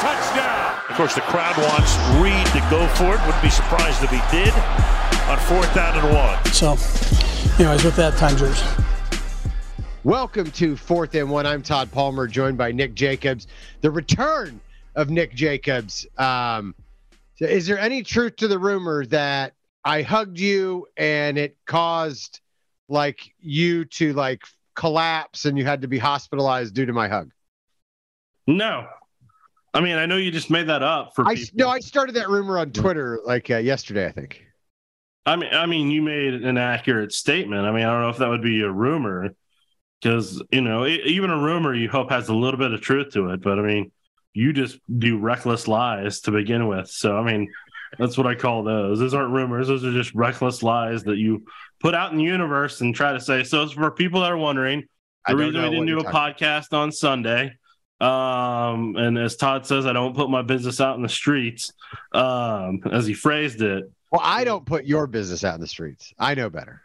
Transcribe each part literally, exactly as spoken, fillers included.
touchdown. Of course, the crowd wants Reid to go for it. Wouldn't be surprised if he did on fourth down and one. So, anyways, with that, time yours. Welcome to Fourth and One. I'm Todd Palmer, joined by Nick Jacobs. The return of Nick Jacobs. Um, so is there any truth to the rumor that I hugged you and it caused like you to like collapse and you had to be hospitalized due to my hug? No. I mean, I know you just made that up for I, people. No, I started that rumor on Twitter like uh, yesterday, I think. I mean, I mean, you made an accurate statement. I mean, I don't know if that would be a rumor because, you know, it, even a rumor you hope has a little bit of truth to it. But, I mean, you just do reckless lies to begin with. So, I mean, that's what I call those. Those aren't rumors. Those are just reckless lies that you put out in the universe and try to say. So, it's for people that are wondering, the reason we didn't do a podcast on Sunday – Um, and as Todd says, I don't put my business out in the streets, um, as he phrased it. Well, I don't put your business out in the streets. I know better.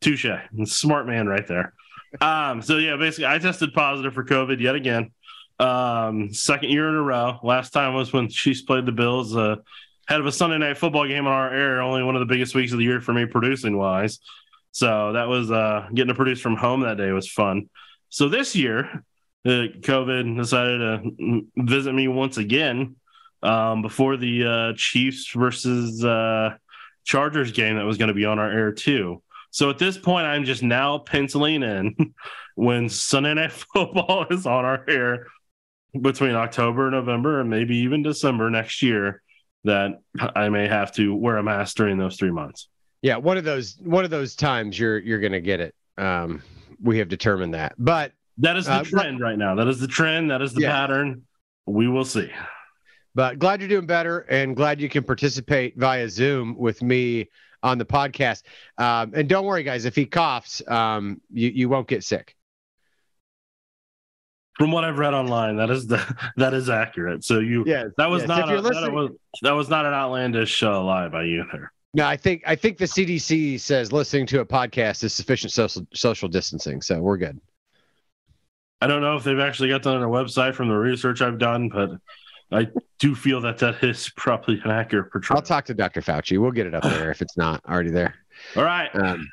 Touche. Smart man right there. Um, so yeah, basically I tested positive for COVID yet again. Um, second year in a row. Last time was when Chiefs played the Bills, uh, head of a Sunday night football game on our air. Only one of the biggest weeks of the year for me producing wise. So that was, uh, getting to produce from home that day was fun. So this year, Uh, COVID decided to visit me once again um, before the uh, Chiefs versus uh, Chargers game that was going to be on our air too. So at this point, I'm just now penciling in when Sunday Night Football is on our air between October and November and maybe even December next year that I may have to wear a mask during those three months. Yeah, one of those one of those times you're you're going to get it. Um, we have determined that, but. That is the uh, trend right now. That is the trend. That is the yeah. pattern. We will see. But glad you're doing better and glad you can participate via Zoom with me on the podcast. Um, and don't worry, guys, if he coughs, um, you, you won't get sick. From what I've read online, that is the, that is accurate. So you yeah, that was yes. not a, that, was, that was not an outlandish uh, lie by you there. No, I think I think the C D C says listening to a podcast is sufficient social social distancing, so we're good. I don't know if they've actually got that on their website from the research I've done, but I do feel that that is probably an accurate portrayal. I'll talk to Doctor Fauci. We'll get it up there if it's not already there. All right. Um,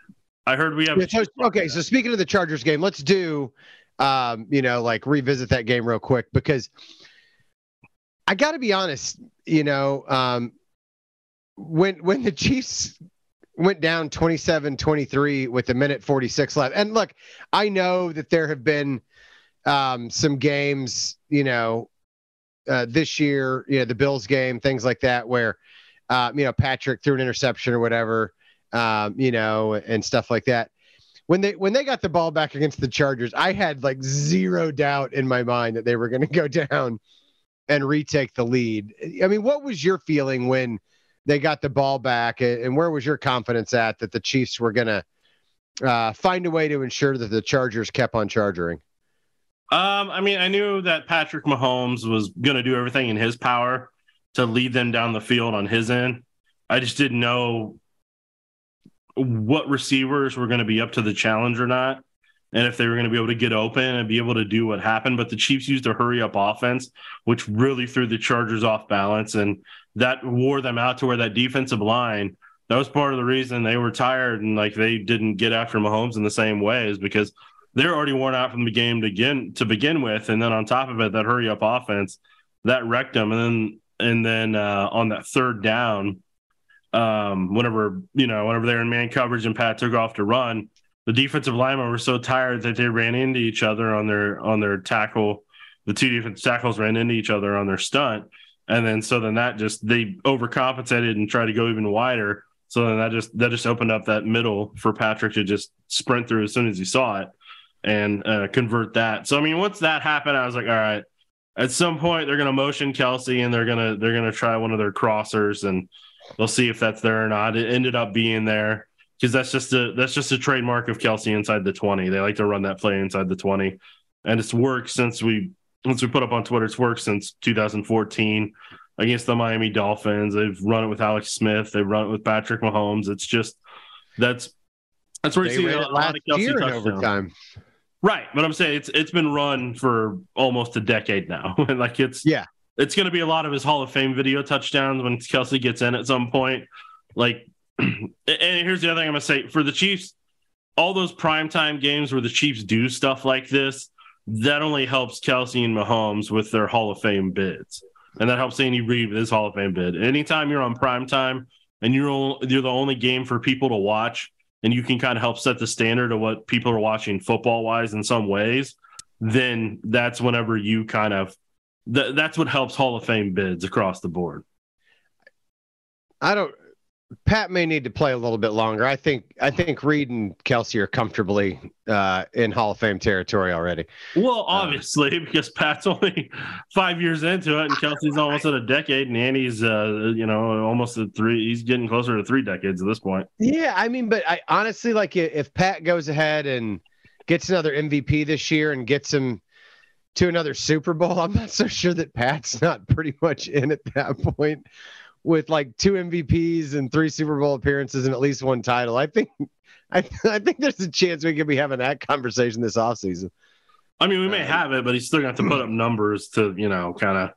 I heard we have. Yeah, so, okay. So speaking of the Chargers game, let's do, um, you know, like revisit that game real quick, because I got to be honest, you know, um, when, when the Chiefs went down twenty-seven twenty-three with a minute forty-six left. And look, I know that there have been, Um, some games, you know, uh, this year, you know, the Bills game, things like that, where, uh, you know, Patrick threw an interception or whatever, um, you know, and stuff like that. When they when they got the ball back against the Chargers, I had like zero doubt in my mind that they were going to go down and retake the lead. I mean, what was your feeling when they got the ball back, and where was your confidence at that the Chiefs were going to uh, find a way to ensure that the Chargers kept on charging? Um, I mean, I knew that Patrick Mahomes was going to do everything in his power to lead them down the field on his end. I just didn't know what receivers were going to be up to the challenge or not, and if they were going to be able to get open and be able to do what happened. But the Chiefs used a hurry-up offense, which really threw the Chargers off balance, and that wore them out to where that defensive line, that was part of the reason they were tired and, like, they didn't get after Mahomes in the same way is because – they're already worn out from the game to begin, to begin with, and then on top of it, that hurry-up offense, that wrecked them. And then, and then uh, on that third down, um, whenever you know, whenever they were in man coverage and Pat took off to run, the defensive linemen were so tired that they ran into each other on their on their tackle. The two defensive tackles ran into each other on their stunt, and then so then that just they overcompensated and tried to go even wider. So then that just that just opened up that middle for Patrick to just sprint through as soon as he saw it. And uh, convert that. So I mean, once that happened, I was like, all right. At some point, they're going to motion Kelce, and they're gonna they're gonna try one of their crossers, and they'll see if that's there or not. It ended up being there because that's just a that's just a trademark of Kelce inside the twenty. They like to run that play inside the twenty, and it's worked since we since we put up on Twitter. It's worked since two thousand fourteen against the Miami Dolphins. They've run it with Alex Smith. They've run it with Patrick Mahomes. It's just that's that's where you see a lot of Kelce touchdowns. Overtime. Right, but I'm saying it's it's been run for almost a decade now. Like it's yeah, it's going to be a lot of his Hall of Fame video touchdowns when Kelce gets in at some point. Like, and here's the other thing I'm going to say for the Chiefs, all those primetime games where the Chiefs do stuff like this, that only helps Kelce and Mahomes with their Hall of Fame bids. And that helps Andy Reid with his Hall of Fame bid. Anytime you're on primetime and you're you're the only game for people to watch, and you can kind of help set the standard of what people are watching football-wise in some ways, then that's whenever you kind of th- – that's what helps Hall of Fame bids across the board. I don't – Pat may need to play a little bit longer. I think I think Reid and Kelce are comfortably uh, in Hall of Fame territory already. Well, obviously, uh, because Pat's only five years into it, and Kelsey's almost at a decade, and Andy's, uh, you know, almost at three. He's getting closer to three decades at this point. Yeah, I mean, but I honestly, like, if Pat goes ahead and gets another M V P this year and gets him to another Super Bowl, I'm not so sure that Pat's not pretty much in at that point. With like two M V Ps and three Super Bowl appearances and at least one title. I think I, I think there's a chance we could be having that conversation this offseason. I mean, we may uh, have it, but he's still going to have to put up numbers to, you know, kind of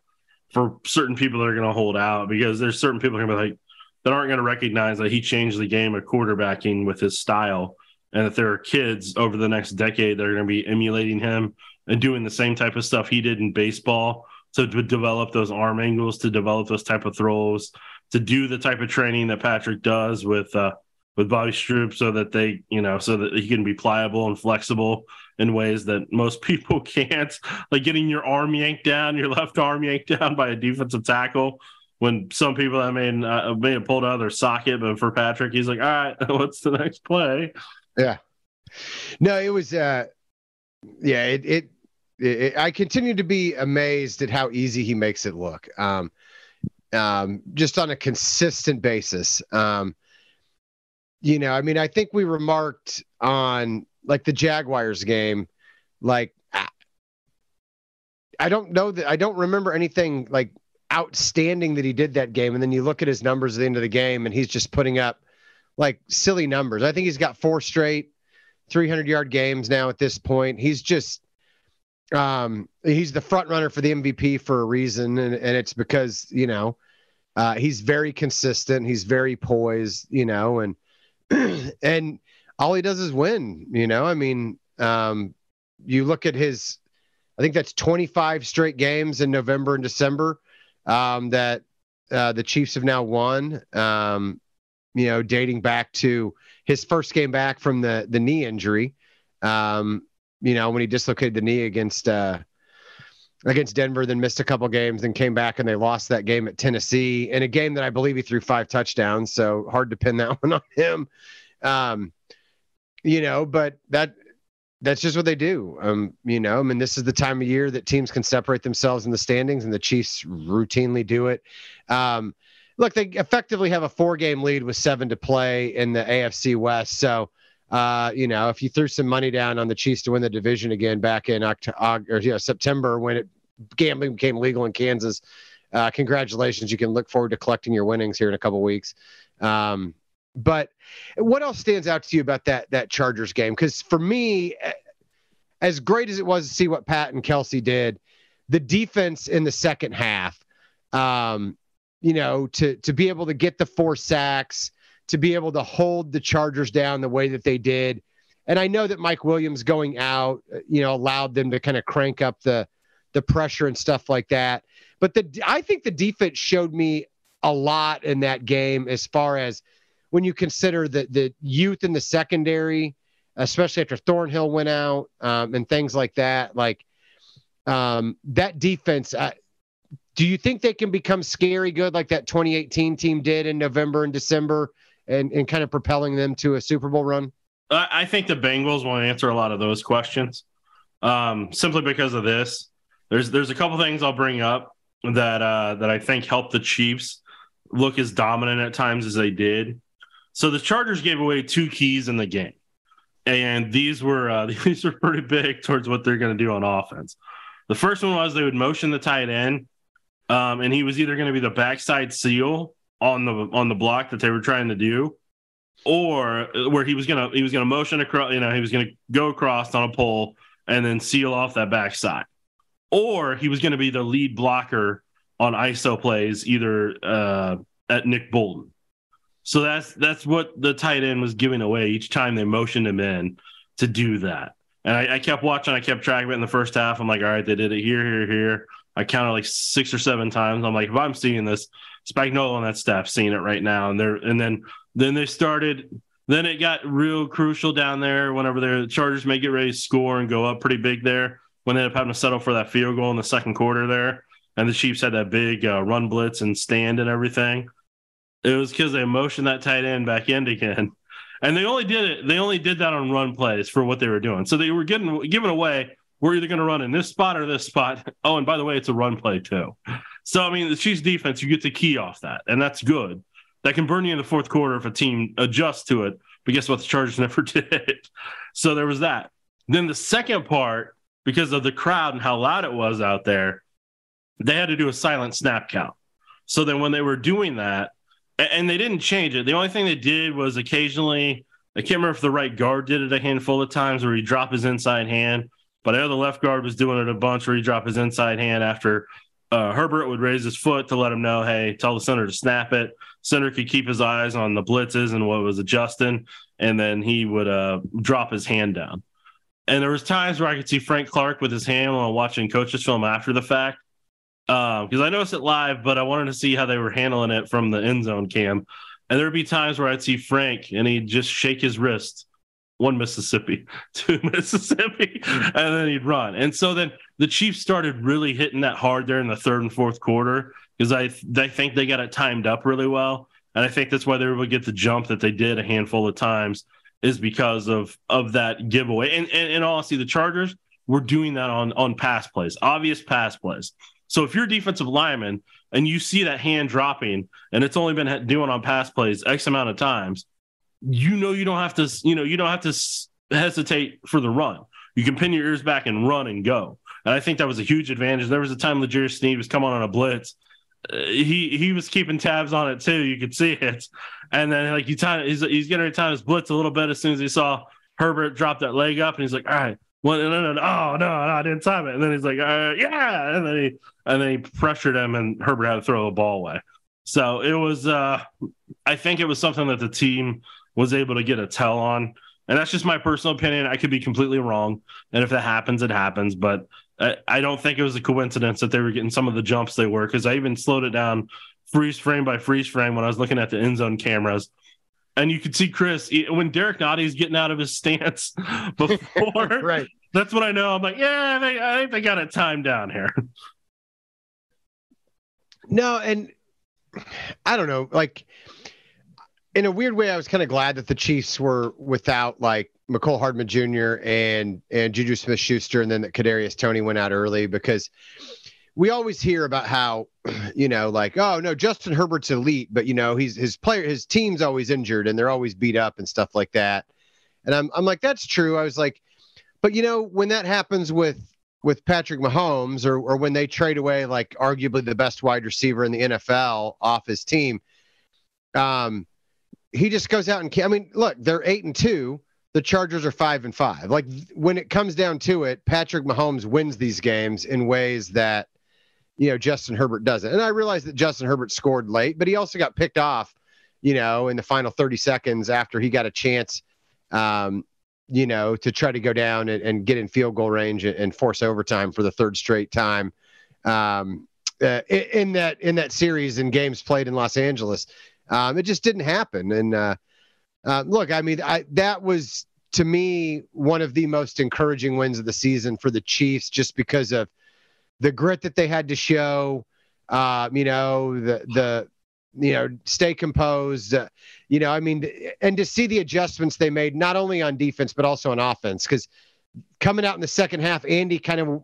for certain people that are going to hold out, because there's certain people going to be like that aren't going to recognize that he changed the game of quarterbacking with his style, and that there are kids over the next decade that are going to be emulating him and doing the same type of stuff he did in baseball. So to develop those arm angles, to develop those type of throws, to do the type of training that Patrick does with uh, with Bobby Stroop, so that they, you know, so that he can be pliable and flexible in ways that most people can't. Like getting your arm yanked down, your left arm yanked down by a defensive tackle. When some people, I mean, uh, may have pulled out of their socket, but for Patrick, he's like, all right, what's the next play? Yeah. No, it was, uh, yeah, it. it I continue to be amazed at how easy he makes it look, um, um, just on a consistent basis. Um, you know, I mean, I think we remarked on like the Jaguars game, like I don't know that I don't remember anything like outstanding that he did that game. And then you look at his numbers at the end of the game, and he's just putting up like silly numbers. I think he's got four straight three hundred yard games now at this point. He's just Um, he's the front runner for the M V P for a reason. And, and it's because, you know, uh, he's very consistent. He's very poised, you know, and, and all he does is win, you know, I mean, um, you look at his, I think that's twenty-five straight games in November and December, um, that, uh, the Chiefs have now won, um, you know, dating back to his first game back from the, the knee injury, um, you know, when he dislocated the knee against uh, against Denver, then missed a couple games, then came back and they lost that game at Tennessee in a game that I believe he threw five touchdowns. So hard to pin that one on him, um, you know. But that that's just what they do, um, you know. I mean, this is the time of year that teams can separate themselves in the standings, and the Chiefs routinely do it. Um, look, they effectively have a four-game lead with seven to play in the A F C West, so. Uh, you know, if you threw some money down on the Chiefs to win the division again back in October, or you know, September when it gambling became legal in Kansas, uh, congratulations! You can look forward to collecting your winnings here in a couple weeks. Um, but what else stands out to you about that that Chargers game? Because for me, as great as it was to see what Pat and Kelce did, the defense in the second half, um, you know, to to be able to get the four sacks. To be able to hold the Chargers down the way that they did. And I know that Mike Williams going out, you know, allowed them to kind of crank up the, the pressure and stuff like that. But the, I think the defense showed me a lot in that game, as far as when you consider the, the youth in the secondary, especially after Thornhill went out um, and things like that, like um, that defense, I, do you think they can become scary good like that twenty eighteen team did in November and December? And, and kind of propelling them to a Super Bowl run? I think the Bengals will answer a lot of those questions um, simply because of this. There's there's a couple things I'll bring up that uh, that I think helped the Chiefs look as dominant at times as they did. So the Chargers gave away two keys in the game, and these were uh, these were pretty big towards what they're going to do on offense. The first one was they would motion the tight end, um, and he was either going to be the backside seal on the on the block that they were trying to do, or where he was gonna he was gonna motion across, you know, he was gonna go across on a pole and then seal off that backside, or he was gonna be the lead blocker on I S O plays either uh, at Nick Bolton. So that's that's what the tight end was giving away each time they motioned him in to do that. And I, I kept watching. I kept track of it in the first half. I'm like, all right, they did it here, here, here. I counted like six or seven times. I'm like, if I'm seeing this, Spagnuolo on that staff seeing it right now. And they're and then then they started. Then it got real crucial down there whenever the Chargers may get ready to score and go up pretty big there, when they ended up having to settle for that field goal in the second quarter there. And the Chiefs had that big uh, run blitz and stand and everything. It was because they motioned that tight end back in again. And they only did it. They only did that on run plays for what they were doing. So they were getting giving away, we're either going to run in this spot or this spot. Oh, and by the way, it's a run play too. So, I mean, the Chiefs defense, you get to key off that, and that's good. That can burn you in the fourth quarter if a team adjusts to it. But guess what? The Chargers never did. So there was that. Then the second part, because of the crowd and how loud it was out there, they had to do a silent snap count. So then when they were doing that, and they didn't change it. The only thing they did was occasionally, I can't remember if the right guard did it a handful of times where he'd drop his inside hand, but I know the left guard was doing it a bunch where he'd drop his inside hand after uh, Herbert would raise his foot to let him know, hey, tell the center to snap it. Center could keep his eyes on the blitzes and what was adjusting, and then he would uh, drop his hand down. And there was times where I could see Frank Clark with his hand while watching coaches film after the fact. Because uh, I noticed it live, but I wanted to see how they were handling it from the end zone cam. And there would be times where I'd see Frank, and he'd just shake his wrist, one Mississippi, two Mississippi, and then he'd run. And so then the Chiefs started really hitting that hard there in the third and fourth quarter because I, I think they got it timed up really well. And I think that's why they were able to get the jump that they did a handful of times is because of, of that giveaway. And, and, and honestly, the Chargers were doing that on, on pass plays, obvious pass plays. So if you're a defensive lineman and you see that hand dropping and it's only been doing on pass plays X amount of times, you know you don't have to, you know, you don't have to hesitate for the run. You can pin your ears back and run and go. And I think that was a huge advantage. There was a time L'Jarius Sneed was coming on a blitz. Uh, he he was keeping tabs on it too. You could see it. And then like you time he's he's getting ready to time his blitz a little bit as soon as he saw Herbert drop that leg up and he's like, all right. Well, no, no, no, oh, no, no, I didn't time it. And then he's like, uh, yeah. And then he and then he pressured him, and Herbert had to throw the ball away. So it was, uh, I think it was something that the team was able to get a tell on. And that's just my personal opinion. I could be completely wrong. And if that happens, it happens. But I, I don't think it was a coincidence that they were getting some of the jumps they were, because I even slowed it down freeze frame by freeze frame when I was looking at the end zone cameras. And you could see Chris when Derek Notty's getting out of his stance before. Right. That's what I know. I'm like, yeah, they, I think they got it timed down here. No, and I don't know. Like, in a weird way, I was kind of glad that the Chiefs were without like McCole Hardman Junior and and Juju Smith-Schuster, and then that Kadarius Toney went out early, because we always hear about how, you know, like, oh no, Justin Herbert's elite, but you know, he's his player, his team's always injured and they're always beat up and stuff like that. And I'm, I'm like, that's true. I was like, but you know, when that happens with, with Patrick Mahomes, or, or when they trade away, like arguably the best wide receiver in the N F L off his team, um, he just goes out and I mean, look, they're eight and two. The Chargers are five and five. Like when it comes down to it, Patrick Mahomes wins these games in ways that, you know, Justin Herbert doesn't. And I realize that Justin Herbert scored late, but he also got picked off, you know, in the final thirty seconds after he got a chance, um, you know, to try to go down and, and get in field goal range and, and force overtime for the third straight time um, uh, in, in that in that series and games played in Los Angeles. Um, it just didn't happen. And uh, uh, look, I mean, I, that was, to me, one of the most encouraging wins of the season for the Chiefs, just because of the grit that they had to show, uh, you know, the, the, you know, stay composed, uh, you know, I mean, and to see the adjustments they made, not only on defense, but also on offense, because coming out in the second half, Andy kind of,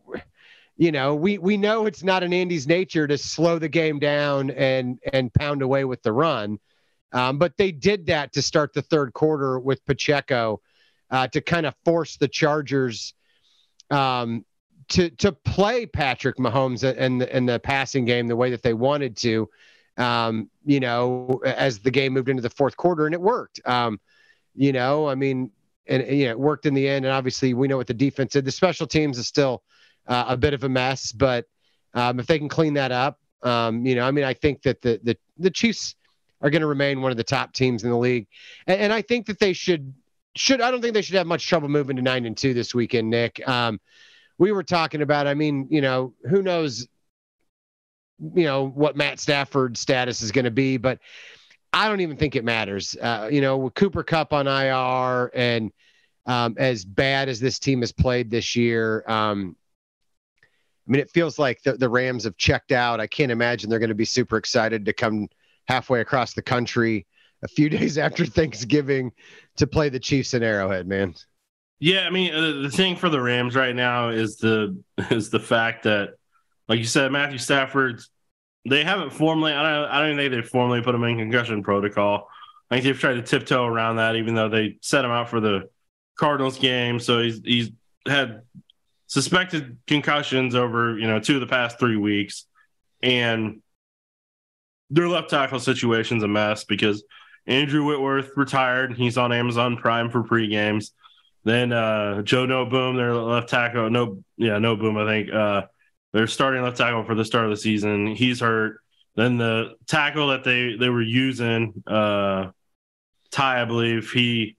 you know, we, we know it's not in Andy's nature to slow the game down and, and pound away with the run. Um, but they did that to start the third quarter with Pacheco, uh, to kind of force the Chargers, um, to to play Patrick Mahomes and the, and the passing game the way that they wanted to, um, you know, as the game moved into the fourth quarter, and it worked. Um, you know, I mean, and, and you know, it worked in the end. And obviously we know what the defense did. The special teams is still uh, a bit of a mess, but um, if they can clean that up, Um, you know, I mean, I think that the the, the Chiefs are going to remain one of the top teams in the league. And, and I think that they should, should, I don't think they should have much trouble moving to nine and two this weekend, Nick. Um, we were talking about, I mean, you know, who knows, you know, what Matt Stafford's status is going to be, but I don't even think it matters. Uh, you know, with Cooper Kupp on I R and um, as bad as this team has played this year, um, I mean, it feels like the, the Rams have checked out. I can't imagine they're going to be super excited to come halfway across the country a few days after Thanksgiving to play the Chiefs in Arrowhead, man. Yeah, I mean, uh, the thing for the Rams right now is the is the fact that, like you said, Matthew Stafford, they haven't formally, I don't, I don't think they've formally put him in concussion protocol. I think they've tried to tiptoe around that, even though they set him out for the Cardinals game. So he's he's had suspected concussions over, you know, two of the past three weeks. And their left tackle situation's a mess because Andrew Whitworth retired and he's on Amazon Prime for pre-games. Then uh, Joe Noteboom, their left tackle, no, yeah, Noteboom, I think, uh, their starting left tackle for the start of the season, he's hurt. Then the tackle that they, they were using, uh, Ty, I believe, he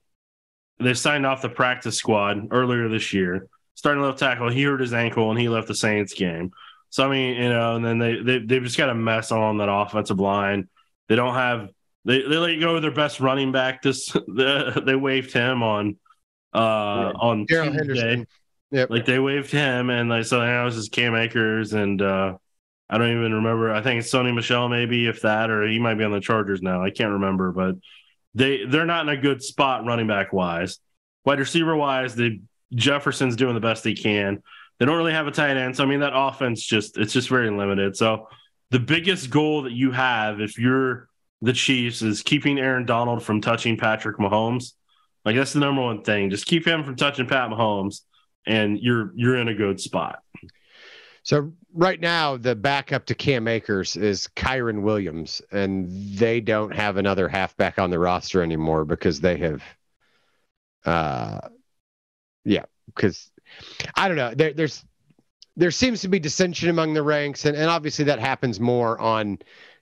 they signed off the practice squad earlier this year. Starting left tackle, he hurt his ankle and he left the Saints game. So, I mean, you know, and then they, they, they've just got a mess on that offensive line. They don't have they, – they let go of their best running back. This the, They waived him on uh, yeah, on Darrell Henderson. Yep. Like they waived him, and like so now it's just Cam Akers, and uh, I don't even remember. I think it's Sony Michel, maybe, if that, or he might be on the Chargers now. I can't remember, but they they're not in a good spot running back wise, wide receiver wise. The Jefferson's doing the best he can. They don't really have a tight end, so I mean that offense just it's just very limited. So the biggest goal that you have if you're the Chiefs is keeping Aaron Donald from touching Patrick Mahomes. Like that's the number one thing. Just keep him from touching Pat Mahomes. And you're you're in a good spot. So right now, the backup to Cam Akers is Kyren Williams, and they don't have another halfback on the roster anymore because they have, uh, yeah, because I don't know. There, there's there seems to be dissension among the ranks, and, and obviously that happens more on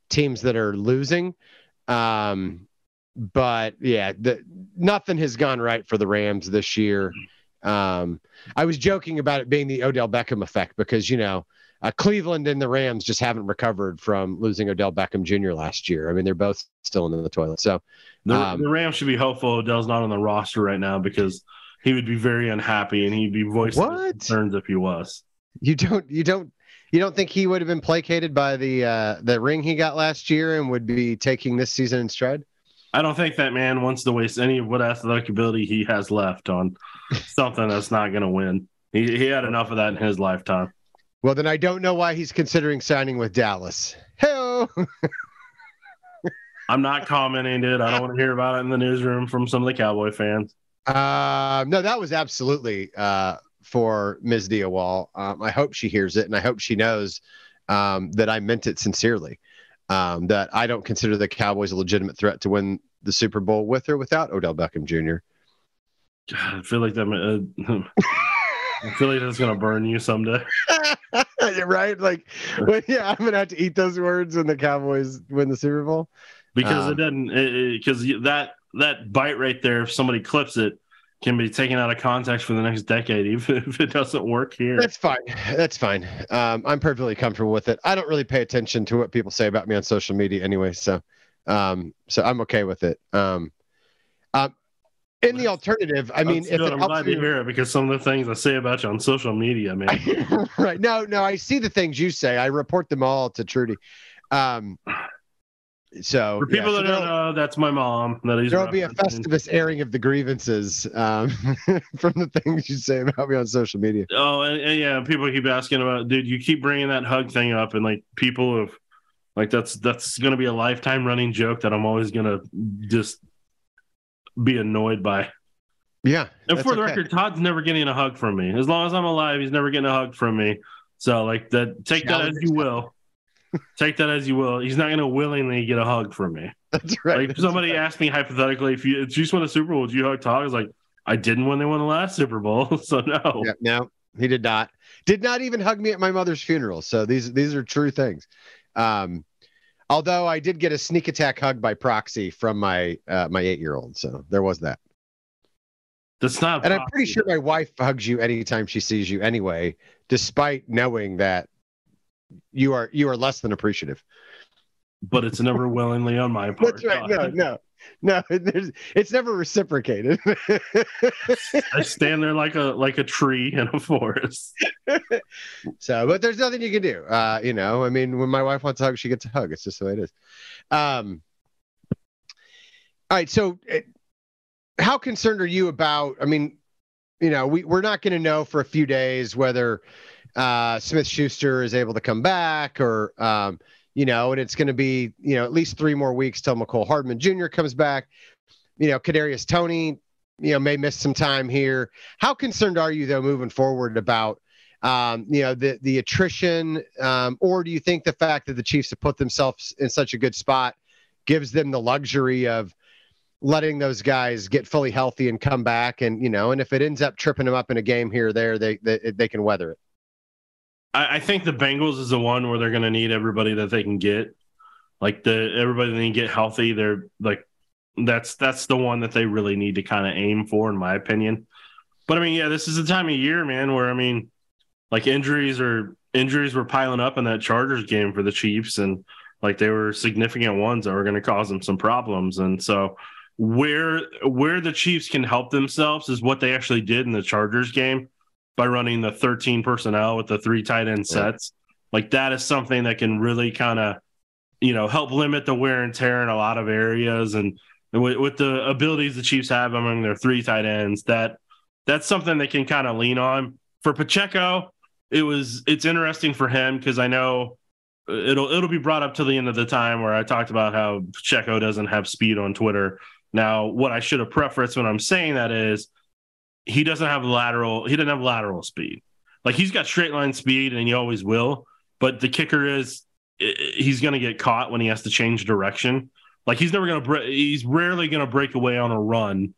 teams that are losing. Um, but yeah, the, nothing has gone right for the Rams this year. Um, I was joking about it being the Odell Beckham effect because, you know, uh, Cleveland and the Rams just haven't recovered from losing Odell Beckham Junior last year. I mean, they're both still in the toilet. So um, the, the Rams should be hopeful Odell's not on the roster right now because he would be very unhappy and he'd be voicing his concerns if he was. You don't, you don't, you don't think he would have been placated by the, uh, the ring he got last year and would be taking this season in stride? I don't think that man wants to waste any of what athletic ability he has left on something that's not going to win. He he had enough of that in his lifetime. Well, then I don't know why he's considering signing with Dallas. Hey-oh. I'm not commenting, dude. I don't want to hear about it in the newsroom from some of the Cowboy fans. Uh, no, that was absolutely uh, for Miz Diawall. Um, I hope she hears it, and I hope she knows um, that I meant it sincerely. Um, that I don't consider the Cowboys a legitimate threat to win the Super Bowl with or without Odell Beckham Junior God, I feel like that. Uh, I feel like that's gonna burn you someday. You're right. Like, well, yeah, I'm gonna have to eat those words when the Cowboys win the Super Bowl because um, it doesn't. Because that that bite right there, if somebody clips it, can be taken out of context for the next decade, even if it doesn't work here. That's fine. That's fine. Um, I'm perfectly comfortable with it. I don't really pay attention to what people say about me on social media anyway, so um, so I'm okay with it. Um, uh, in the alternative, I mean, if it I'm glad you hear it because some of the things I say about you on social media, man. Right? No, no, I see the things you say. I report them all to Trudy. Um, So for people yeah, so that don't know, that's my mom. That there'll be a Festivus airing of the grievances um, from the things you say about me on social media. Oh, and, and yeah, people keep asking about, dude. You keep bringing that hug thing up, and like people have, like that's that's going to be a lifetime running joke that I'm always going to just be annoyed by. Yeah, and for the okay. record, Todd's never getting a hug from me. As long as I'm alive, he's never getting a hug from me. So like that, take Shall that as you that. will. Take that as you will. He's not going to willingly get a hug from me. That's right. Like that's somebody right. asked me hypothetically, if you, if you just won a Super Bowl, would you hug Todd? I was like, I didn't when they won the last Super Bowl, so no. Yeah, no, he did not. Did not even hug me at my mother's funeral. So these these are true things. Um, although I did get a sneak attack hug by proxy from my uh, my eight-year-old, so there was that. That's not. And proxy. I'm pretty sure my wife hugs you anytime she sees you anyway, despite knowing that you are you are less than appreciative. But it's never willingly on my part. That's right. No, no, no. It's never reciprocated. I stand there like a like a tree in a forest. So, but there's nothing you can do. Uh, you know, I mean, when my wife wants a hug, she gets a hug. It's just the way it is. Um. All right. So, it, how concerned are you about? I mean, you know, we we're not going to know for a few days whether uh, Smith-Schuster is able to come back or. Um, You know, and it's going to be, you know, at least three more weeks till McCole Hardman Junior comes back. You know, Kadarius Toney, you know, may miss some time here. How concerned are you, though, moving forward about, um, you know, the the attrition? Um, or do you think the fact that the Chiefs have put themselves in such a good spot gives them the luxury of letting those guys get fully healthy and come back? And, you know, and if it ends up tripping them up in a game here or there, they they, they can weather it. I think the Bengals is the one where they're going to need everybody that they can get, like the everybody that they can get healthy. They're like, that's that's the one that they really need to kind of aim for, in my opinion. But I mean, yeah, this is the time of year, man, where I mean, like injuries are injuries were piling up in that Chargers game for the Chiefs, and like they were significant ones that were going to cause them some problems. And so, where where the Chiefs can help themselves is what they actually did in the Chargers game, by running the thirteen personnel with the three tight end sets. Yeah. Like that is something that can really kind of, you know, help limit the wear and tear in a lot of areas. And with, with the abilities the Chiefs have among their three tight ends, that that's something they can kind of lean on. For Pacheco, it was, it's interesting for him, because I know it'll, it'll be brought up to the end of the time where I talked about how Pacheco doesn't have speed on Twitter. Now, what I should have prefaced when I'm saying that is, he doesn't have lateral. He doesn't have lateral speed. Like he's got straight line speed, and he always will. But the kicker is, he's going to get caught when he has to change direction. Like he's never going to. Bre- he's rarely going to break away on a run,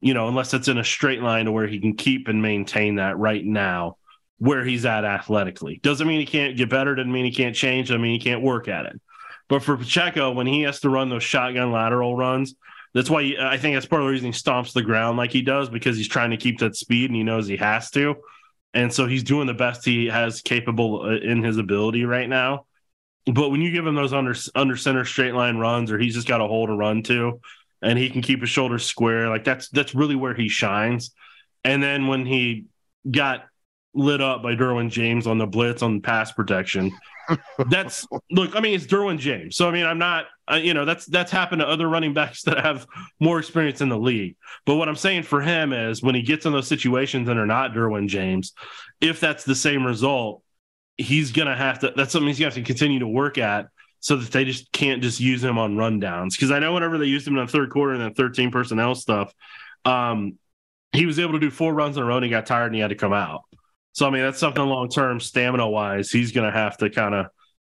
you know, unless it's in a straight line to where he can keep and maintain that. Right now, where he's at athletically doesn't mean he can't get better. Doesn't mean he can't change. I mean he can't work at it. But for Pacheco, when he has to run those shotgun lateral runs. That's why he, I think that's part of the reason he stomps the ground like he does, because he's trying to keep that speed and he knows he has to. And so he's doing the best he has capable in his ability right now. But when you give him those under, under center straight line runs, or he's just got a hole to run to and he can keep his shoulders square, like that's, that's really where he shines. And then when he got lit up by Derwin James on the blitz on pass protection, that's look, I mean, it's Derwin James. So, I mean, I'm not, uh, you know, that's, that's happened to other running backs that have more experience in the league. But what I'm saying for him is when he gets in those situations and are not Derwin James, if that's the same result, he's going to have to, that's something he's going to have to continue to work at, so that they just can't just use him on rundowns. Cause I know whenever they used him in the third quarter and the thirteen personnel stuff, um, he was able to do four runs in a row and he got tired and he had to come out. So, I mean, that's something long-term stamina-wise. He's going to have to kind of,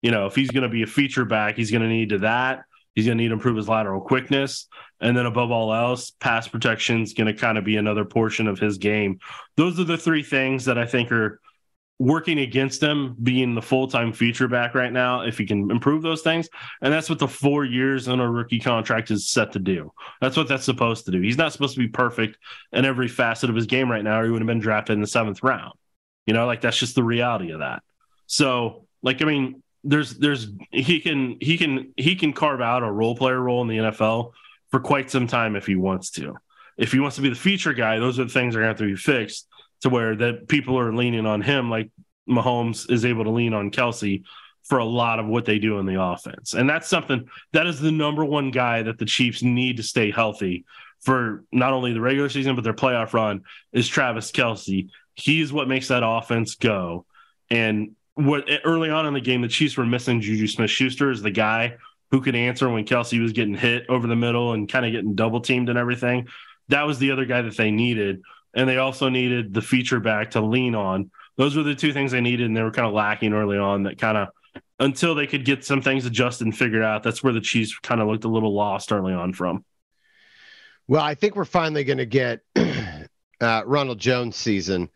you know, if he's going to be a feature back, he's going to need to that. He's going to need to improve his lateral quickness. And then above all else, pass protection is going to kind of be another portion of his game. Those are the three things that I think are working against him being the full-time feature back right now, if he can improve those things. And that's what the four years on a rookie contract is set to do. That's what that's supposed to do. He's not supposed to be perfect in every facet of his game right now, or he would have been drafted in the seventh round. You know, like that's just the reality of that. So, like, I mean, there's, there's, he can, he can, he can carve out a role player role in the N F L for quite some time if he wants to. If he wants to be the feature guy, those are the things that are going to have to be fixed to where that people are leaning on him, like Mahomes is able to lean on Kelce for a lot of what they do in the offense. And that's something that is the number one guy that the Chiefs need to stay healthy for, not only the regular season, but their playoff run, is Travis Kelce. He's what makes that offense go. And what early on in the game, the Chiefs were missing Juju Smith-Schuster as the guy who could answer when Kelce was getting hit over the middle and kind of getting double teamed and everything. That was the other guy that they needed. And they also needed the feature back to lean on. Those were the two things they needed. And they were kind of lacking early on, that kind of, until they could get some things adjusted and figured out, that's where the Chiefs kind of looked a little lost early on from. Well, I think we're finally going to get, Uh, Ronald Jones season.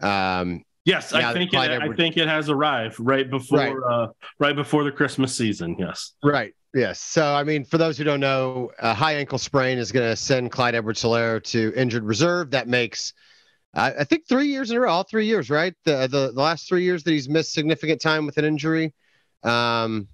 Um, Yes, yeah, I think it, I think it has arrived right before right. Uh, right before the Christmas season. Yes, right. Yes. So, I mean, for those who don't know, a high ankle sprain is going to send Clyde Edwards-Hilaire to injured reserve. That makes, I, I think, three years in a row, all three years, right? The, the the last three years that he's missed significant time with an injury. Um,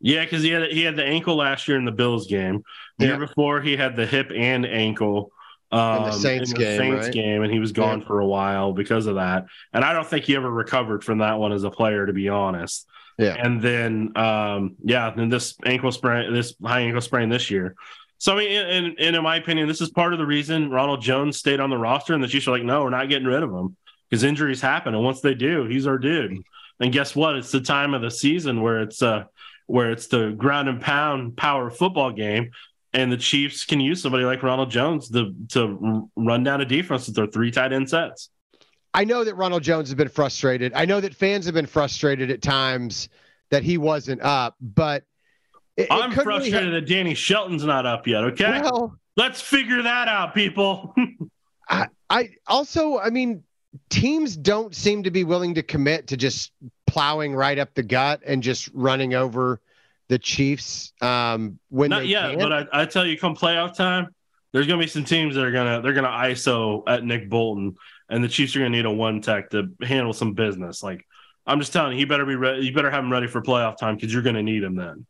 yeah, because he had he had the ankle last year in the Bills game. The yeah. year before, he had the hip and ankle. Um, in the Saints, in the game, Saints right? game, and he was gone yeah. for a while because of that. And I don't think he ever recovered from that one as a player, to be honest. Yeah. And then, um, yeah, then this ankle sprain, this high ankle sprain this year. So, I mean, and in, in, in my opinion, this is part of the reason Ronald Jones stayed on the roster, and the Chiefs are like, no, we're not getting rid of him because injuries happen, and once they do, he's our dude. And guess what? It's the time of the season where it's uh where it's the ground and pound power football game. And the Chiefs can use somebody like Ronald Jones to, to run down a defense with their three tight end sets. I know that Ronald Jones has been frustrated. I know that fans have been frustrated at times that he wasn't up, but it, I'm it frustrated really ha- that Danny Shelton's not up yet. Okay. Well, let's figure that out, people. I, I also, I mean, teams don't seem to be willing to commit to just plowing right up the gut and just running over the Chiefs, um, when not they yet, can. But I, I tell you, come playoff time, there's gonna be some teams that are gonna they're gonna I S O at Nick Bolton, and the Chiefs are gonna need a one tech to handle some business. Like, I'm just telling you, you better be ready. You better have him ready for playoff time because you're gonna need him then.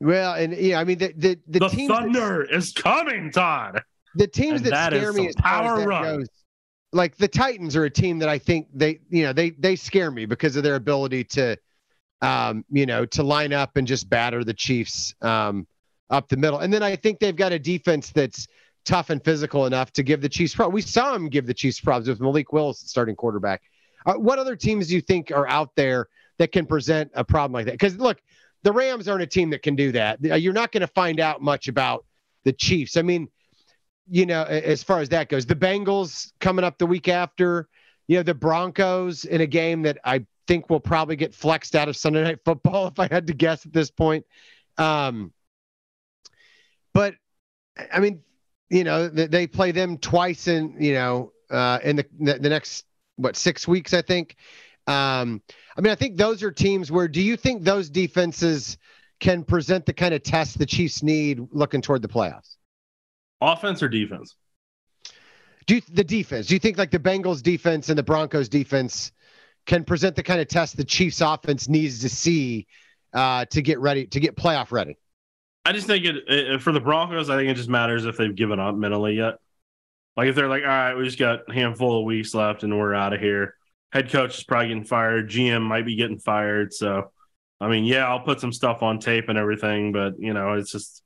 Well, and yeah, I mean the the the, the teams Thunder that, is coming, Todd. The teams and that, that scare me as power as run. Goes, like the Titans are a team that I think they you know they they scare me because of their ability to. Um, you know, to line up and just batter the Chiefs um, up the middle. And then I think they've got a defense that's tough and physical enough to give the Chiefs problems. We saw them give the Chiefs problems with Malik Willis, starting quarterback. Uh, what other teams do you think are out there that can present a problem like that? Because, look, the Rams aren't a team that can do that. You're not going to find out much about the Chiefs. I mean, you know, as far as that goes, the Bengals coming up the week after, you know, the Broncos in a game that I think we'll probably get flexed out of Sunday Night Football if I had to guess at this point. Um, but I mean, you know, they, they play them twice in, you know, uh, in the, the next, what, six weeks, I think. Um, I mean, I think those are teams where, do you think those defenses can present the kind of test the Chiefs need looking toward the playoffs? Offense or defense? Do you, the defense, do you think like the Bengals defense and the Broncos defense can present the kind of test the Chiefs offense needs to see uh, to get ready, to get playoff ready? I just think it, it for the Broncos, I think it just matters if they've given up mentally yet. Like if they're like, all right, we just got a handful of weeks left and we're out of here. Head coach is probably getting fired. G M might be getting fired. So, I mean, yeah, I'll put some stuff on tape and everything, but you know, it's just,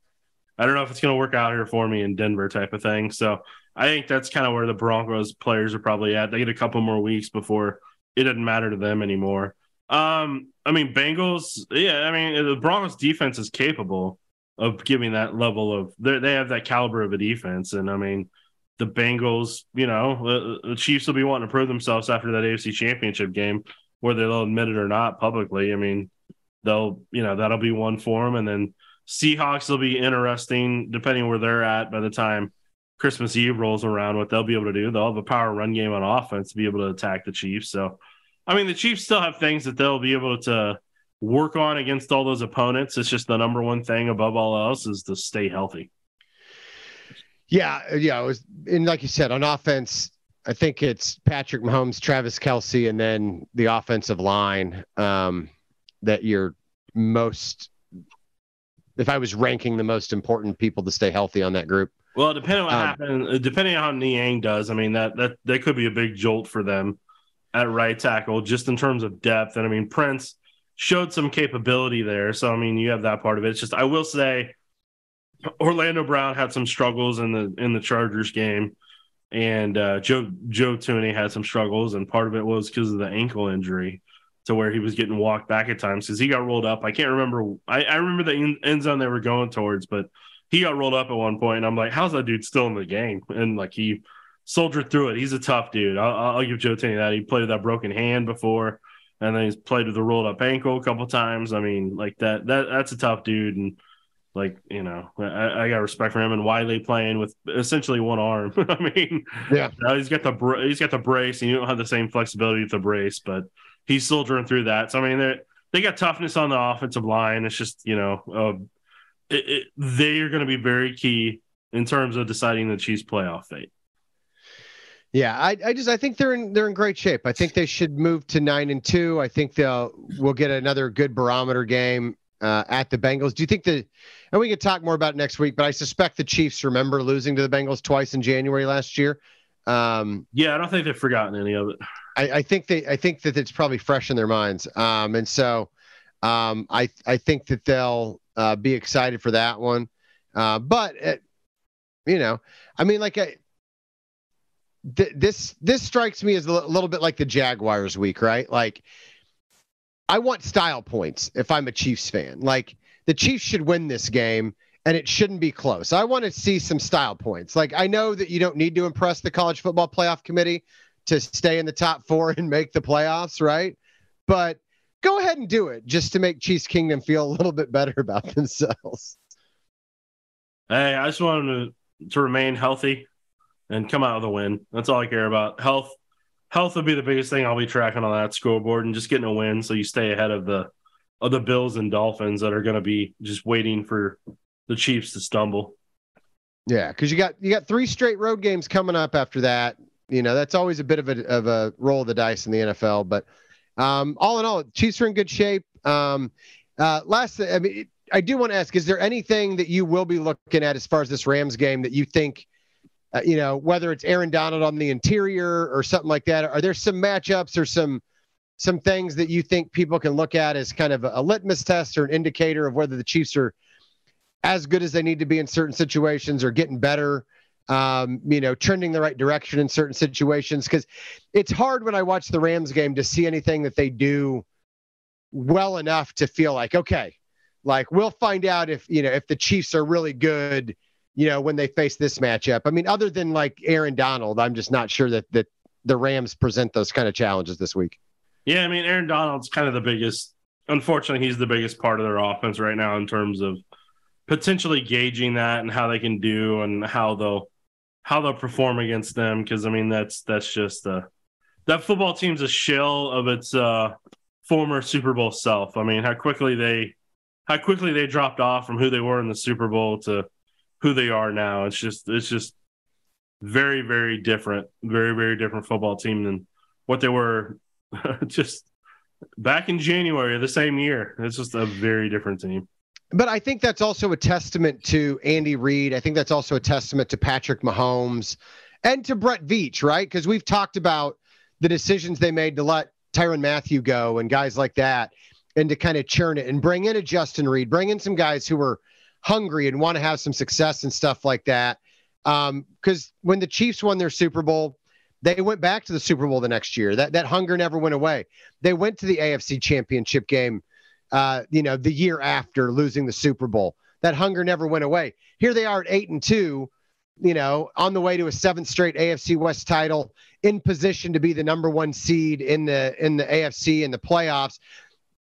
I don't know if it's going to work out here for me in Denver type of thing. So I think that's kind of where the Broncos players are probably at. They get a couple more weeks before it doesn't matter to them anymore. Um, I mean, Bengals, yeah, I mean, the Broncos defense is capable of giving that level of – they have that caliber of a defense. And, I mean, the Bengals, you know, the, the Chiefs will be wanting to prove themselves after that A F C Championship game, whether they'll admit it or not publicly. I mean, they'll – you know, that'll be one for them. And then Seahawks will be interesting, depending where they're at by the time Christmas Eve rolls around, what they'll be able to do. They'll have a power run game on offense to be able to attack the Chiefs. So, I mean, the Chiefs still have things that they'll be able to work on against all those opponents. It's just the number one thing above all else is to stay healthy. Yeah, yeah. It was, and like you said, on offense, I think it's Patrick Mahomes, Travis Kelce, and then the offensive line um, that you're most – if I was ranking the most important people to stay healthy on that group. Well, depending on what um, happens, depending on how Niang does, I mean, that, that that could be a big jolt for them at right tackle, just in terms of depth. And I mean, Prince showed some capability there. So, I mean, you have that part of it. It's just, I will say Orlando Brown had some struggles in the, in the Chargers game, and uh, Joe, Joe Thuney had some struggles. And part of it was because of the ankle injury to where he was getting walked back at times because he got rolled up. I can't remember. I, I remember the end zone they were going towards, but he got rolled up at one point, and I'm like, how's that dude still in the game? And, like, he soldiered through it. He's a tough dude. I'll, I'll give Joe Thuney that. He played with that broken hand before, and then he's played with a rolled-up ankle a couple times. I mean, like, that, that that's a tough dude. And Like, you know, I, I got respect for him and Wiley playing with essentially one arm. I mean, yeah, you know, he's got the br- he's got the brace, and you don't have the same flexibility with the brace, but he's soldiering through that. So I mean, they they got toughness on the offensive line. It's just, you know, uh, it, it, they are going to be very key in terms of deciding the Chiefs' playoff fate. Yeah, I, I just I think they're in they're in great shape. I think they should move to nine and two. I think they'll we'll get another good barometer game Uh, at the Bengals. Do you think the, and we can talk more about next week, but I suspect the Chiefs remember losing to the Bengals twice in January last year. Um, yeah, I don't think they've forgotten any of it. I, I think they, I think that it's probably fresh in their minds. Um, and so um, I, I think that they'll uh, be excited for that one. Uh, but it, you know, I mean, like I, th- this, this strikes me as a l- little bit like the Jaguars week, right? Like, I want style points if I'm a Chiefs fan. Like, the Chiefs should win this game, and it shouldn't be close. I want to see some style points. Like, I know that you don't need to impress the College Football Playoff Committee to stay in the top four and make the playoffs, right? But go ahead and do it just to make Chiefs Kingdom feel a little bit better about themselves. Hey, I just want them to, to remain healthy and come out with a win. That's all I care about. Health. Health will be the biggest thing I'll be tracking on that scoreboard, and just getting a win so you stay ahead of the of the Bills and Dolphins that are going to be just waiting for the Chiefs to stumble. Yeah, because you got you got three straight road games coming up after that. You know, that's always a bit of a of a roll of the dice in the N F L. But um, all in all, Chiefs are in good shape. Um, uh, last, I mean, I do want to ask: is there anything that you will be looking at as far as this Rams game that you think? Uh, you know, whether it's Aaron Donald on the interior or something like that, are there some matchups or some some things that you think people can look at as kind of a, a litmus test or an indicator of whether the Chiefs are as good as they need to be in certain situations or getting better, um, you know, trending the right direction in certain situations? Because it's hard when I watch the Rams game to see anything that they do well enough to feel like, okay, like we'll find out if, you know, if the Chiefs are really good, you know, when they face this matchup. I mean, other than like Aaron Donald, I'm just not sure that, that the Rams present those kind of challenges this week. Yeah, I mean, Aaron Donald's kind of the biggest, unfortunately, he's the biggest part of their offense right now in terms of potentially gauging that and how they can do and how they'll how they'll perform against them. Because I mean, that's that's just uh, that football team's a shell of its uh, former Super Bowl self. I mean, how quickly they how quickly they dropped off from who they were in the Super Bowl to who they are now. It's just, it's just very, very different, very, very different football team than what they were just back in January of the same year. It's just a very different team. But I think that's also a testament to Andy Reid. I think that's also a testament to Patrick Mahomes and to Brett Veach, right? Because we've talked about the decisions they made to let Tyrann Mathieu go and guys like that, and to kind of churn it and bring in a Justin Reid, bring in some guys who were hungry and want to have some success and stuff like that. Um, because when the Chiefs won their Super Bowl, they went back to the Super Bowl the next year. That that hunger never went away. They went to the A F C Championship game, uh, you know, the year after losing the Super Bowl. That hunger never went away. Here they are at eight and two, you know, on the way to a seventh straight A F C West title, in position to be the number one seed in the in the A F C in the playoffs.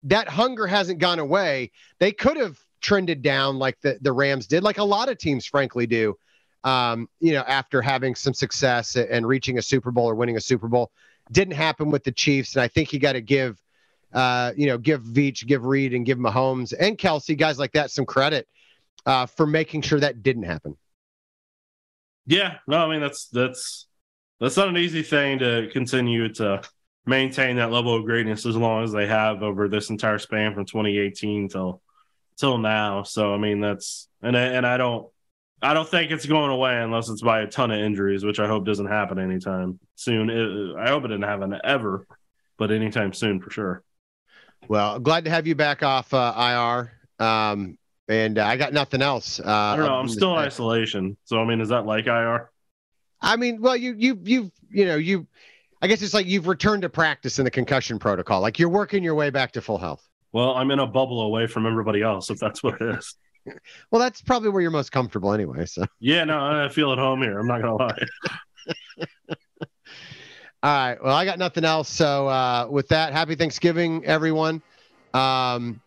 That hunger hasn't gone away. They could have trended down like the, the Rams did, like a lot of teams, frankly, do, um, you know, after having some success and reaching a Super Bowl or winning a Super Bowl. Didn't happen with the Chiefs. And I think you got to give, uh, you know, give Veach, give Reid, and give Mahomes and Kelce, guys like that, some credit uh, for making sure that didn't happen. Yeah, no, I mean, that's, that's, that's not an easy thing to continue to maintain that level of greatness as long as they have over this entire span from twenty eighteen till till now. So I mean, that's and I, and I don't I don't think it's going away unless it's by a ton of injuries, which I hope doesn't happen anytime soon. It, I hope it didn't happen ever, but anytime soon for sure. Well, glad to have you back off uh, I R, um, and uh, I got nothing else. Uh, I don't know. I'm still in isolation, so I mean, is that like I R? I mean, well, you you you you know you, I guess it's like you've returned to practice in the concussion protocol. Like you're working your way back to full health. Well, I'm in a bubble away from everybody else, if that's what it is. Well, that's probably where you're most comfortable anyway. So yeah, no, I feel at home here. I'm not going to lie. All right. Well, I got nothing else. So uh, with that, happy Thanksgiving, everyone. Um,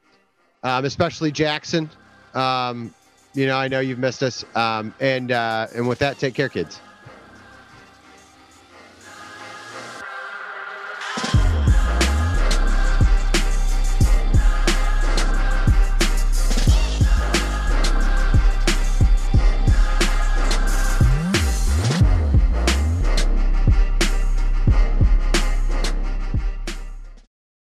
um, especially Jackson. Um, you know, I know you've missed us. Um, and uh, and with that, take care, kids.